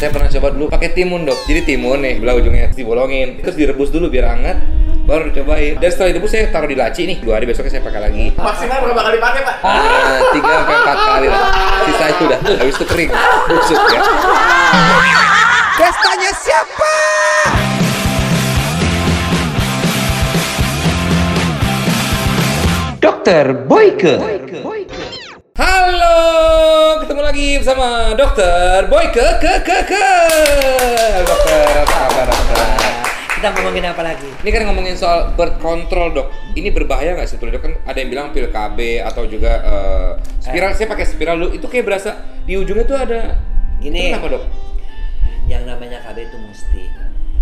Saya pernah coba dulu pakai timun, Dok. Jadi timun nih, belah ujungnya dibolongin, terus direbus dulu biar hangat, baru dicobain. Dan setelah direbus saya taruh di laci nih. 2 hari besoknya saya pakai lagi. Maksimal berapa kali pakai, Pak? 3 sampai 4 kali lah. Sisa itu udah habis itu kering, busuk ya. Pestanya siapa? Dr. Boyke. Halo, ketemu lagi bersama Dr. Boyke. Dokter, apa kabar, Dokter? Kita ngomongin apa lagi? Ini kan ngomongin soal birth control, Dok. Ini berbahaya nggak sih, Dok? Kan ada yang bilang pil KB atau juga spiral. Saya pakai spiral dulu. Itu kayak berasa di ujungnya tuh ada. Gini. Kenapa, Dok? Yang namanya KB itu mesti.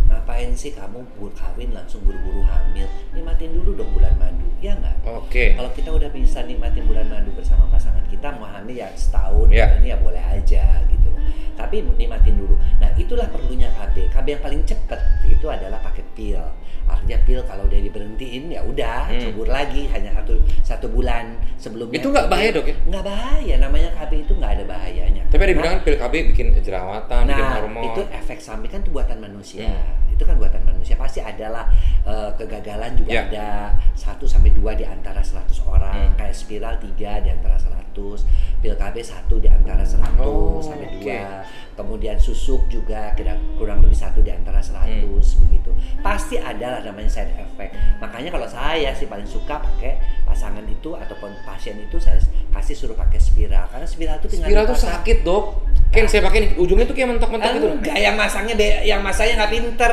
Ngapain sih kamu kawin langsung buru-buru hamil? Nikmatin dulu dong bulan madu, ya nggak? Oke. Kalau kita udah bisa nikmatin bulan madu bersama pasangan kita, mau hamil ya setahun, ini ya boleh aja gitu. Tapi nikmatin dulu. Nah itulah perlunya KB. KB yang paling cepet itu adalah pakai pil. Artinya pil kalau udah diberhentiin ya udah cebur lagi hanya satu bulan sebelumnya. Itu nggak bahaya, Dok ya? Nggak bahaya. Namanya KB itu nggak ada bahayanya. Tapi ada bilang pil KB bikin jerawatan, bikin hormon. Nah itu efek samping kan itu buatan manusia. Itu kan buatan manusia, pasti adalah kegagalan juga ada 1-2 di antara 100 orang, kayak spiral 3 di antara 100, pil KB 1 di antara 100 sampai 2, kemudian susuk juga kurang lebih 1 di antara 100 begitu. Pasti adalah namanya side effect. Makanya kalau saya sih paling suka pakai pasangan itu ataupun pasien itu saya kasih suruh pakai spiral, karena spiral itu tinggal sakit, Dok. Kan saya pakai ujungnya tuh kayak mentok-mentok gitu. Enggak, yang masangnya nggak pinter.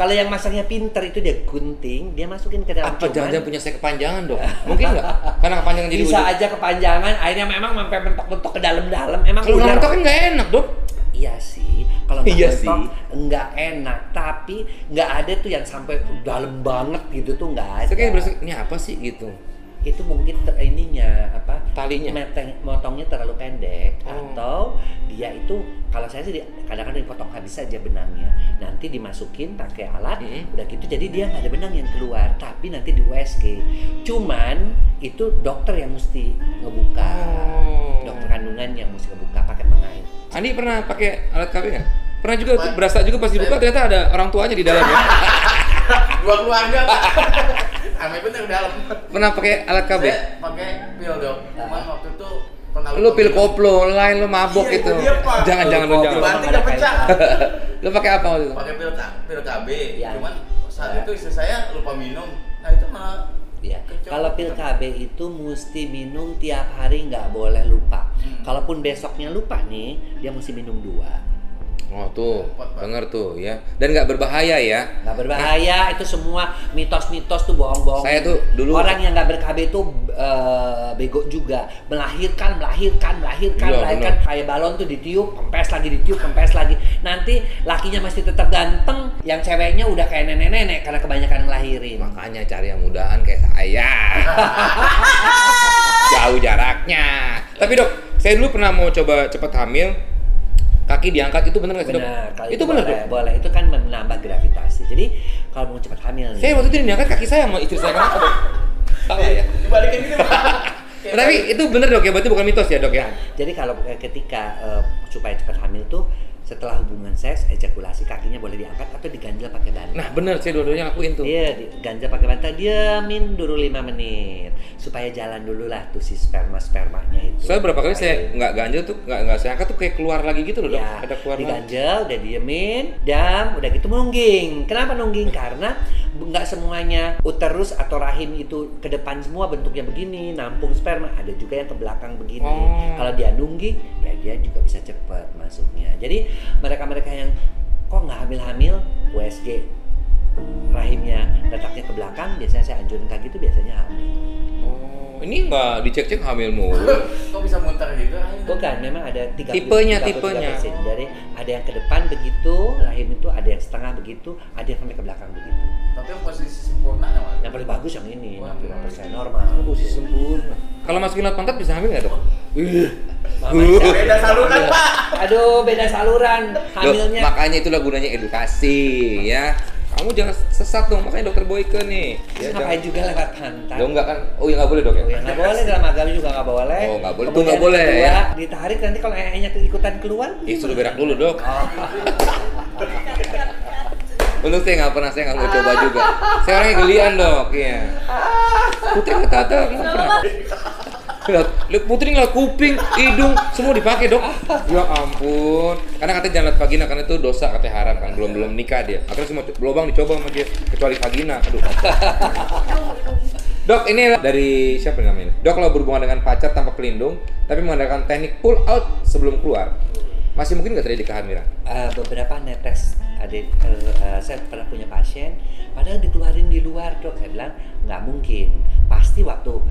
Kalau yang masangnya pinter itu dia gunting, dia masukin ke dalam. Apa jangan punya saya kepanjangan, Dok? Mungkin nggak? Karena kepanjangan jadi bisa aja kepanjangan. Akhirnya memang sampai mentok-mentok ke dalam-dalam. Emang kalau mentok kan nggak enak, Dok. Iya sih, kalau mentok nggak enak. Tapi nggak ada tuh yang sampai dalam banget gitu tuh nggak ada. Saya kayak berasa ini apa sih gitu? Itu mungkin talinya motongnya terlalu pendek, atau dia itu kalau saya sih kadang-kadang dipotong habis aja benangnya, nanti dimasukin pakai alat, udah gitu jadi dia nggak ada benang yang keluar, tapi nanti di USG. Cuman itu dokter yang mesti ngebuka, dokter kandungan yang mesti ngebuka pakai pengait. Andi pernah pakai alat KB nggak? Pernah juga tuh, berasa juga pas dibuka ternyata ada orang tuanya di dalam ya. 2 keluarga. Amai bener dalam. Pernah pakai alat KB? Saya pakai pil, Dok. Cuman waktu itu pernah lu pil koplo, lain lu mabok itu. Jangan-jangan lu banting udah pecah. Lu pakai apa waktu itu? Pakai pil KB. Cuman saat itu istri saya lupa minum. Nah itu malah kalau pil KB itu mesti minum tiap hari, nggak boleh lupa. Kalaupun besoknya lupa nih, dia mesti minum 2. Oh tuh, denger tuh ya. Dan nggak berbahaya ya? Nggak berbahaya, itu semua mitos-mitos tuh bohong-bohong. Saya tuh dulu orang yang nggak ber-KB tuh bego juga. Melahirkan. Kayak balon tuh ditiup, kempes lagi. Nanti lakinya masih tetap ganteng, yang ceweknya udah kayak nenek-nenek karena kebanyakan ngelahirin. Makanya cari yang mudaan kayak saya. Jauh jaraknya. Tapi, Dok, saya dulu pernah mau coba cepet hamil. Kaki diangkat itu bener nggak sih, Dok? Itu bener, Dok? Boleh, itu kan menambah gravitasi. Jadi kalau mau cepat hamil, saya waktu itu diangkat kaki saya sama istri saya, kenapa, Dok? Salah ya? Dibalikin gitu. Tapi itu bener, Dok ya? Berarti bukan mitos ya, Dok ya? Jadi kalau ketika supaya cepat hamil tuh setelah hubungan seks, ejakulasi, kakinya boleh diangkat atau diganjal pakai bantal. Nah bener, saya dua-duanya lakuin tuh. Iya, diganjal pakai bantal, diamin dulu 5 menit supaya jalan dulu lah tuh si sperma-spermanya itu. Soalnya berapa kali saya nggak ganjel tuh, nggak saya angkat tuh kayak keluar lagi gitu loh, Dok. Ada keluar diganjel, udah diemin, dam, udah gitu nungging. Kenapa nungging? Karena nggak semuanya uterus atau rahim itu ke depan semua bentuknya begini, nampung sperma. Ada juga yang ke belakang begini. Kalau dia nungging, ya dia juga bisa cepat masuknya. Jadi mereka-mereka yang kok nggak hamil-hamil, USG rahimnya letaknya ke belakang, biasanya saya anjurin kayak gitu, biasanya hamil. Oh, ini nggak dicek-cek hamil mulu. Kok bisa muter gitu? Bukan, memang ada 30%. Tipenya. Jadi ada yang ke depan begitu, rahim itu ada yang setengah begitu, ada yang sampai ke belakang begitu. Tapi yang posisi sempurna yang mana? Yang paling bagus yang ini, 60% normal. Posisi sempurna. Kalau masukin alat pantat bisa hamil nggak, Dok? Beda saluran, Pak. Aduh, beda saluran hamilnya. Loh, makanya itulah gunanya edukasi ya. Kamu jangan sesat dong, makanya Dr. Boyke nih. Ya, ngapain juga lewat pantat. Lo enggak kan? Oh ya nggak boleh dok ya? Nggak boleh, dalam agama juga nggak boleh. Oh nggak boleh, itu nggak boleh kedua, ya? Ditarik nanti kalau ee-nya ikutan keluar. Ih suruh berak dulu dok. Oh. Untuk saya nggak pernah, saya nggak mau coba juga. Saya orangnya gelian dok, iya. Putri nggak tata, nggak pernah. Lihat putri ngeliat kuping, hidung, semua dipakai dok. Ya ampun. Karena katanya jangan lihat vagina, karena itu dosa katanya haram kan. Belum nikah dia. Akhirnya semua lubang dicoba sama dia, kecuali vagina. Aduh. Dok, ini dari siapa namanya? Dok, kalau berhubungan dengan pacar tanpa pelindung, tapi mengandalkan teknik pull out sebelum keluar, masih mungkin nggak terjadi kehamilan? Beberapa netes. Saya pernah punya pasien, padahal dikeluarin di luar dok. Saya bilang nggak mungkin, pasti waktu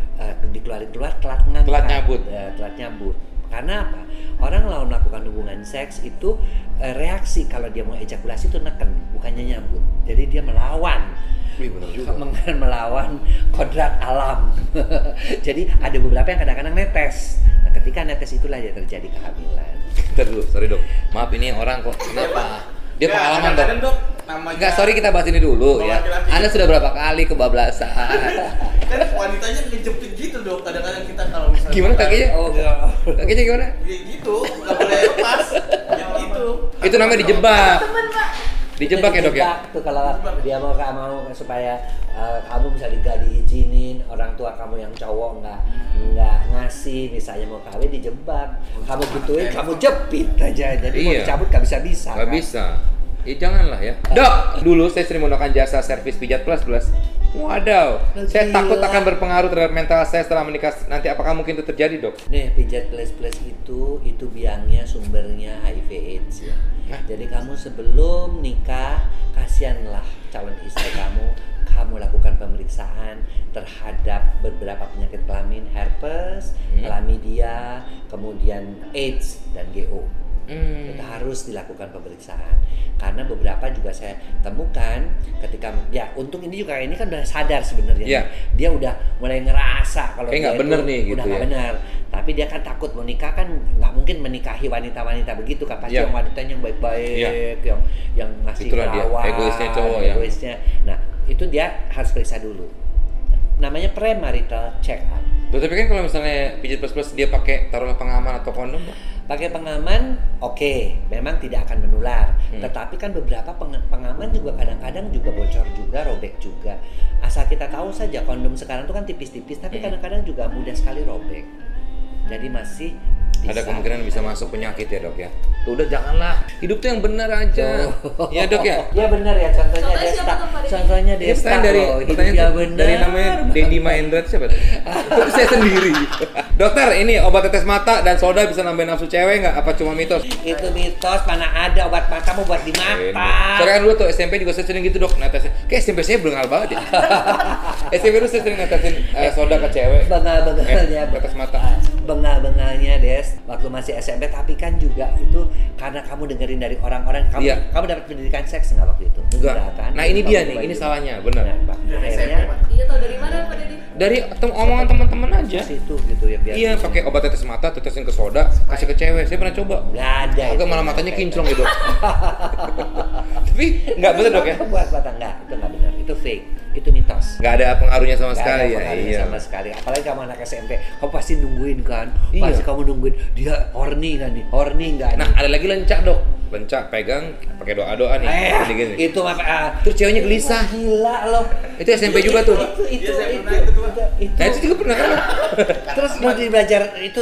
dikeluarin keluar telat ngangkat, telat nyambut. Karena apa? Orang kalau melakukan hubungan seks itu reaksi kalau dia mau ejakulasi itu neken, bukannya nyambut. Jadi dia melawan. Wih, bener juga. Melawan kodrat alam. Jadi ada beberapa yang kadang-kadang netes. Nah, ketika netes itulah dia terjadi kehamilan. Bentar dulu, sorry dok. Maaf ini orang kok kenapa? Dia pengalaman dok. Enggak, sorry kita bahas ini dulu ya. Anda sudah berapa kali kebablasan? Kan wanitanya ngejepit gitu dok. Kadang-kadang kita kalau misalnya gimana kakinya? Oh, kakinya gimana? Gitu, nggak boleh lepas. Gitu. Itu namanya dijebak. Dijebak ya dok ya. Itu kalau dia mau supaya kamu bisa diizinin orang tua kamu yang cowok nggak ngasih misalnya mau kawin dijebak, kamu butuhin kamu jepit aja, jadi iya. Mau dicabut nggak bisa nggak kan? Bisa ya janganlah ya dok. Dulu saya sering menggunakan jasa servis pijat plus. Waduh, saya takut akan berpengaruh terhadap mental saya setelah menikah nanti. Apakah mungkin itu terjadi dok? Nih pijat plus itu biangnya sumbernya HIV/AIDS ya. Hah? Jadi kamu sebelum nikah kasihanlah calon istri kamu lakukan pemeriksaan terhadap beberapa penyakit kelamin, herpes, chlamydia, kemudian AIDS dan GO. Itu harus dilakukan pemeriksaan karena beberapa juga saya temukan ketika ya untung ini juga ini kan udah sadar sebenarnya yeah. Dia udah mulai ngerasa kalau dia bener nih, udah nggak gitu ya. Benar, tapi dia kan takut mau nikah kan nggak mungkin menikahi wanita-wanita begitu kan pasti yeah. Yang wanitanya yang baik-baik yeah. yang ngasih lawan egoisnya ya. Nah itu dia harus periksa dulu namanya premarital check up. Tapi kan kalau misalnya pijat plus dia pakai taruhlah pengaman atau kondom? Pakai pengaman, oke, memang tidak akan menular. Tetapi kan beberapa pengaman juga kadang-kadang juga bocor juga, robek juga. Asal kita tahu saja kondom sekarang itu kan tipis-tipis, tapi kadang-kadang juga mudah sekali robek. Jadi masih bisa. Ada kemungkinan bisa masuk penyakit ya dok ya. Tuh udah janganlah. Hidup tuh yang benar aja. Oh. Ya dok ya. Ya benar ya. Contohnya Desta. Contohnya Desta. Dari namanya Dendi Maendret siapa? Itu saya sendiri. Dokter ini obat tetes mata dan soda bisa nambahin nafsu cewek nggak? Apa cuma mitos? Itu mitos. Mana ada obat mata mau buat di mata. Soalnya kan dulu tuh SMP juga saya sering gitu dok netesin. Kayak SMP saya bengal banget ya. SMP dulu saya sering netesin soda ke cewek. Bengal-bengalnya. Tetes mata. Bengal-bengalnya Des. Waktu masih SMP, tapi kan juga itu karena kamu dengerin dari orang-orang, kamu iya. Kamu dapat pendidikan seks nggak waktu itu? Enggak kan? Nah ini dia nih, ini salahnya, benar. Nah, akhirnya, iya tau dari mana Pak Dedi? Dari omongan teman-teman aja. Situ gitu ya biasa. Iya, pakai obat tetes mata, tetesin ke soda, kasih ke cewek. Saya pernah coba. Nggak ada. Agak malah matanya kinclong gitu. Tapi nggak bener dok ya? Buat mata nggak, itu nggak benar, itu fake. Itu mitos. Nggak ada pengaruhnya sama sekali ya? Iya. Sama sekali. Apalagi kamu anak SMP, kamu pasti nungguin kan? Iya. Pasti kamu nungguin, dia horny kan nih? Horny nggak nih? Nah ada lagi lencak dok? Lencak, pegang, pakai doa-doa nih gini-gini. Itu apa? Terus ceweknya gelisah. Gila loh. Itu SMP juga tuh? Itu. Nah itu juga pernah kan? Terus mau belajar, itu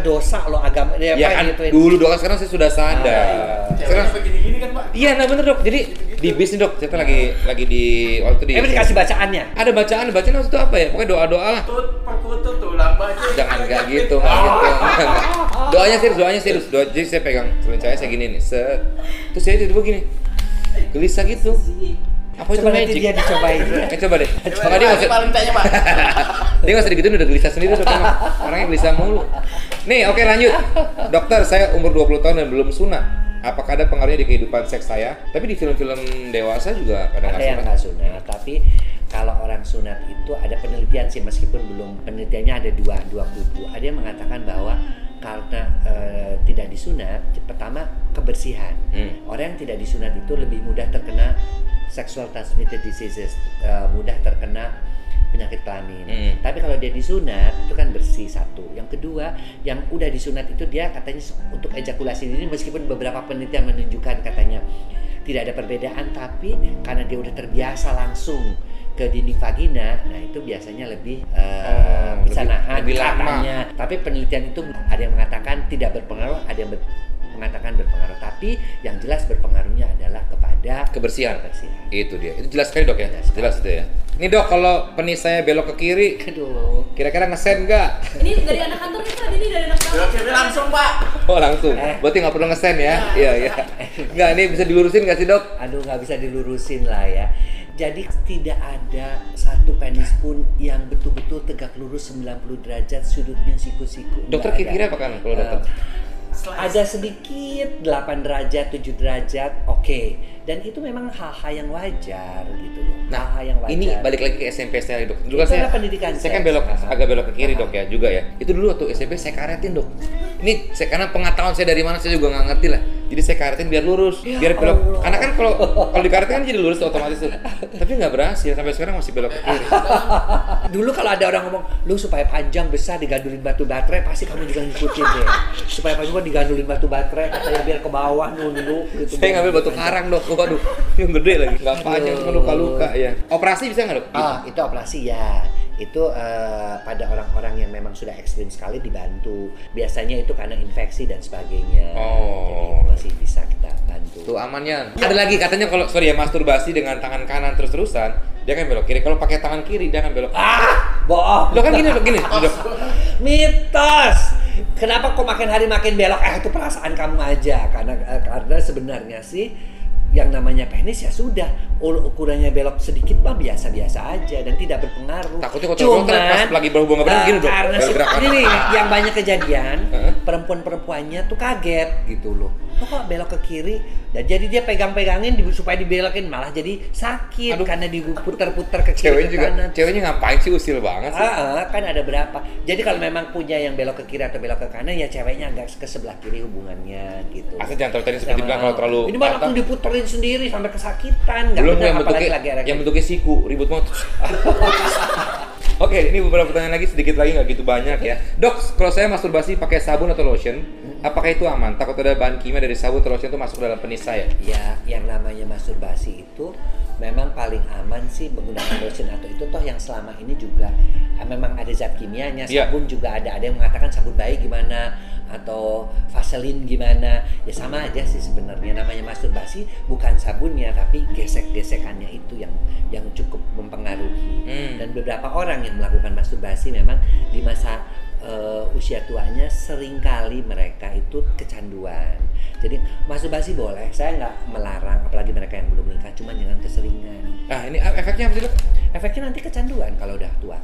dosa loh agama. Ya kan dulu doa, sekarang saya sudah sadar. Sekarang begini-gini kan Pak? Iya nah bener dok, jadi di bis nih dok, saya lagi di waktu di. Tapi dikasih bacaannya. Ada bacaan maksud itu apa ya? Pokoknya doa-doa lah. Tut perkutut tulang baca. Jangan nggak gitu, nggak gitu. Doanya serius. Jadi saya pegang selencanya saya gini nih, set. Terus saya tiba-tiba gini, gelisah gitu. Apa itu magic? Dia dicobain. Coba deh. Makanya dia nggak selencanya Pak. Dia nggak sedikit udah gelisah sendiri dok. Orangnya gelisah mulu. Nih, oke lanjut. Dokter, saya umur 20 tahun dan belum sunat. Apakah ada pengaruhnya di kehidupan seks saya? Tapi di film-film dewasa juga kadang-kadang yang nggak sunat. Tapi kalau orang sunat itu ada penelitian sih, meskipun belum penelitiannya ada dua kubu. Ada yang mengatakan bahwa karena tidak disunat, pertama kebersihan. Orang yang tidak disunat itu lebih mudah terkena sexual transmitted diseases, mudah terkena penyakit kelamin. Tapi kalau dia disunat itu kan bersih, satu. Yang kedua, yang udah disunat itu dia katanya untuk ejakulasi ini, meskipun beberapa penelitian menunjukkan katanya tidak ada perbedaan, tapi karena dia udah terbiasa langsung ke dinding vagina, nah itu biasanya lebih bisa nahan katanya. Tapi penelitian itu ada yang mengatakan tidak berpengaruh, ada yang mengatakan berpengaruh, tapi yang jelas berpengaruhnya adalah kepada kebersihan. Itu dia, itu jelas sekali dok ya, jelas itu ya. Ini dok, kalau penis saya belok ke kiri, aduh, kira-kira ngesen nggak? Ini dari anak kantor kita, ini dari anak kantor. Belok langsung pak. Oh langsung, berarti nggak perlu ngesen ya? Iya. Nggak, ini bisa dilurusin nggak sih dok? Aduh, nggak bisa dilurusin lah ya. Jadi tidak ada satu penis pun yang betul-betul tegak lurus 90 derajat sudutnya siku-siku. Dokter kira-kira apa kan kalau dokter? Ada sedikit 8 derajat, 7 derajat, oke. Dan itu memang hal-hal yang wajar gitu loh. Nah, hal-hal yang wajar. Ini balik lagi ke SMP saya, dok. Dulu saya pendidikan saya kan belok, agak belok ke kiri dok ya juga ya. Itu dulu waktu SMP saya karetin dok. Ini saya, karena pengetahuan saya dari mana saya juga nggak ngerti lah. Jadi saya karetin biar lurus, biar belok. Allah. Karena kan kalau dikaretin kan jadi lurus otomatis tuh. Tapi nggak berhasil sampai sekarang masih belok ke kiri. Dulu kalau ada orang ngomong, lu supaya panjang besar digandurin batu baterai, pasti kamu juga ngikutin deh. Supaya panjang digandurin batu baterai, katanya biar ke bawah nunduk gitu. Saya ngambil batu karang dok. Waduh, yang gede lagi, nggak panjang, cuma luka-luka ya. Operasi bisa nggak dok? Ah, itu operasi ya. Itu pada orang-orang yang memang sudah ekstrim sekali dibantu. Biasanya itu karena infeksi dan sebagainya. Oh. Jadi masih bisa kita bantu. Tuh amannya. Ada lagi katanya kalau sorry ya, masturbasi dengan tangan kanan terus-terusan, dia akan belok kiri. Kalau pakai tangan kiri dia akan belok. Ah, bohong. Lo kan gini. Mitos. Kenapa kok makin hari makin belok? Itu perasaan kamu aja. Karena sebenarnya sih, yang namanya penis ya sudah, ukurannya belok sedikit mah biasa-biasa aja dan tidak berpengaruh. Takutnya kalau pas lagi berhubungan gini dong. Karena ini nih yang banyak kejadian, perempuan-perempuannya tuh kaget gitu loh. Kok belok ke kiri? Dan jadi dia pegang-pegangin supaya dibelokin, malah jadi sakit. Aduh. Karena diputer-puter ke kiri ke kanan. Ceweknya ngapain sih, usil banget sih. Kan ada berapa. Jadi kalau memang punya yang belok ke kiri atau belok ke kanan, ya ceweknya agak ke sebelah kiri hubungannya gitu. Asal jangan terlalu seperti bilang kalau terlalu. Ini malah langsung diputerin sendiri sampai kesakitan. Belum yang bentuknya siku, ribut banget. Oke, ini beberapa pertanyaan lagi, sedikit lagi, nggak gitu banyak ya. Dok, kalau saya masturbasi pakai sabun atau lotion, apakah itu aman? Takut ada bahan kimia dari sabun atau lotion itu masuk ke dalam penis saya? Ya, yang namanya masturbasi itu memang paling aman sih menggunakan lotion atau itu, toh yang selama ini juga memang ada zat kimianya. Sabun juga ada yang mengatakan sabun bayi gimana, atau vaselin gimana, ya sama aja sih sebenarnya. Namanya masturbasi bukan sabunnya, tapi gesek-gesekannya itu yang cukup mempengaruhi. Dan beberapa orang yang melakukan masturbasi memang di masa usia tuanya seringkali mereka itu kecanduan. Jadi masturbasi boleh, saya nggak melarang, apalagi mereka yang belum menikah, cuman jangan keseringan. Nah ini efeknya apa sih dok? Efeknya nanti kecanduan kalau udah tua.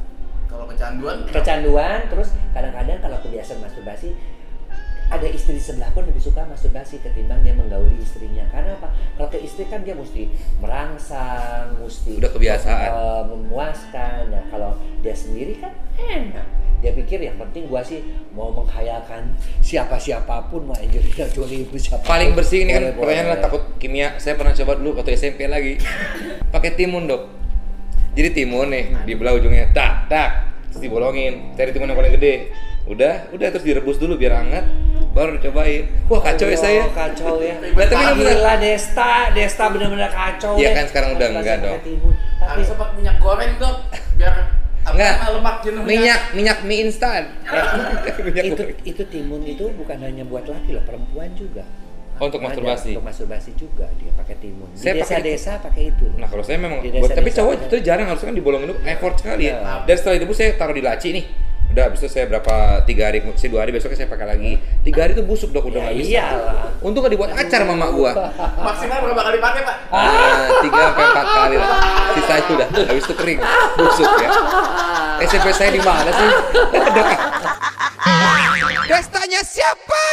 Kalau kecanduan terus kadang-kadang kalau kebiasaan masturbasi, ada istri sebelah pun lebih suka masturbasi ketimbang dia menggauli istrinya. Karena apa? Kalau ke istri kan dia mesti merangsang, mesti udah kebiasaan, memuaskan. Nah kalau dia sendiri kan enak, dia pikir yang penting gua sih mau menghayalkan siapa-siapapun, mau Angelina Jolie siapa paling bersih. Ini kan pertanyaannya takut kimia. Saya pernah coba dulu waktu SMP lagi pakai timun dok. Jadi timun nih dibelah ujungnya, tak terus dibolongin, cari timun yang paling gede, udah terus direbus dulu biar hangat, baru dicobain. Wah kacau ya saya. Kacau ya. Gila Desta benar-benar kacau. Iya kan sekarang udah enggak dong. Harus sempat minyak goreng dok, biar lemak jenuhnya. Minyak mie instan. Itu timun itu bukan hanya buat laki loh, perempuan juga. Oh, untuk masturbasi. Untuk masturbasi juga dia pakai timun. Di desa-desa pakai itu. Nah, kalau saya memang tapi cowok itu jarang, harusnya kan dibolongin dulu, effort sekali ya. Dan setelah itu saya taruh di laci nih. Udah, abis itu saya 3 hari, 2 hari, besoknya saya pakai lagi. 3 hari itu busuk dok, udah nggak bisa. Untung nggak dibuat acar mama gua. Maksimal berapa kali pakai pak? 3-4 kali lah. Sisa itu udah, habis itu kering, busuk ya. SMP saya di mana sih? Destanya siapa?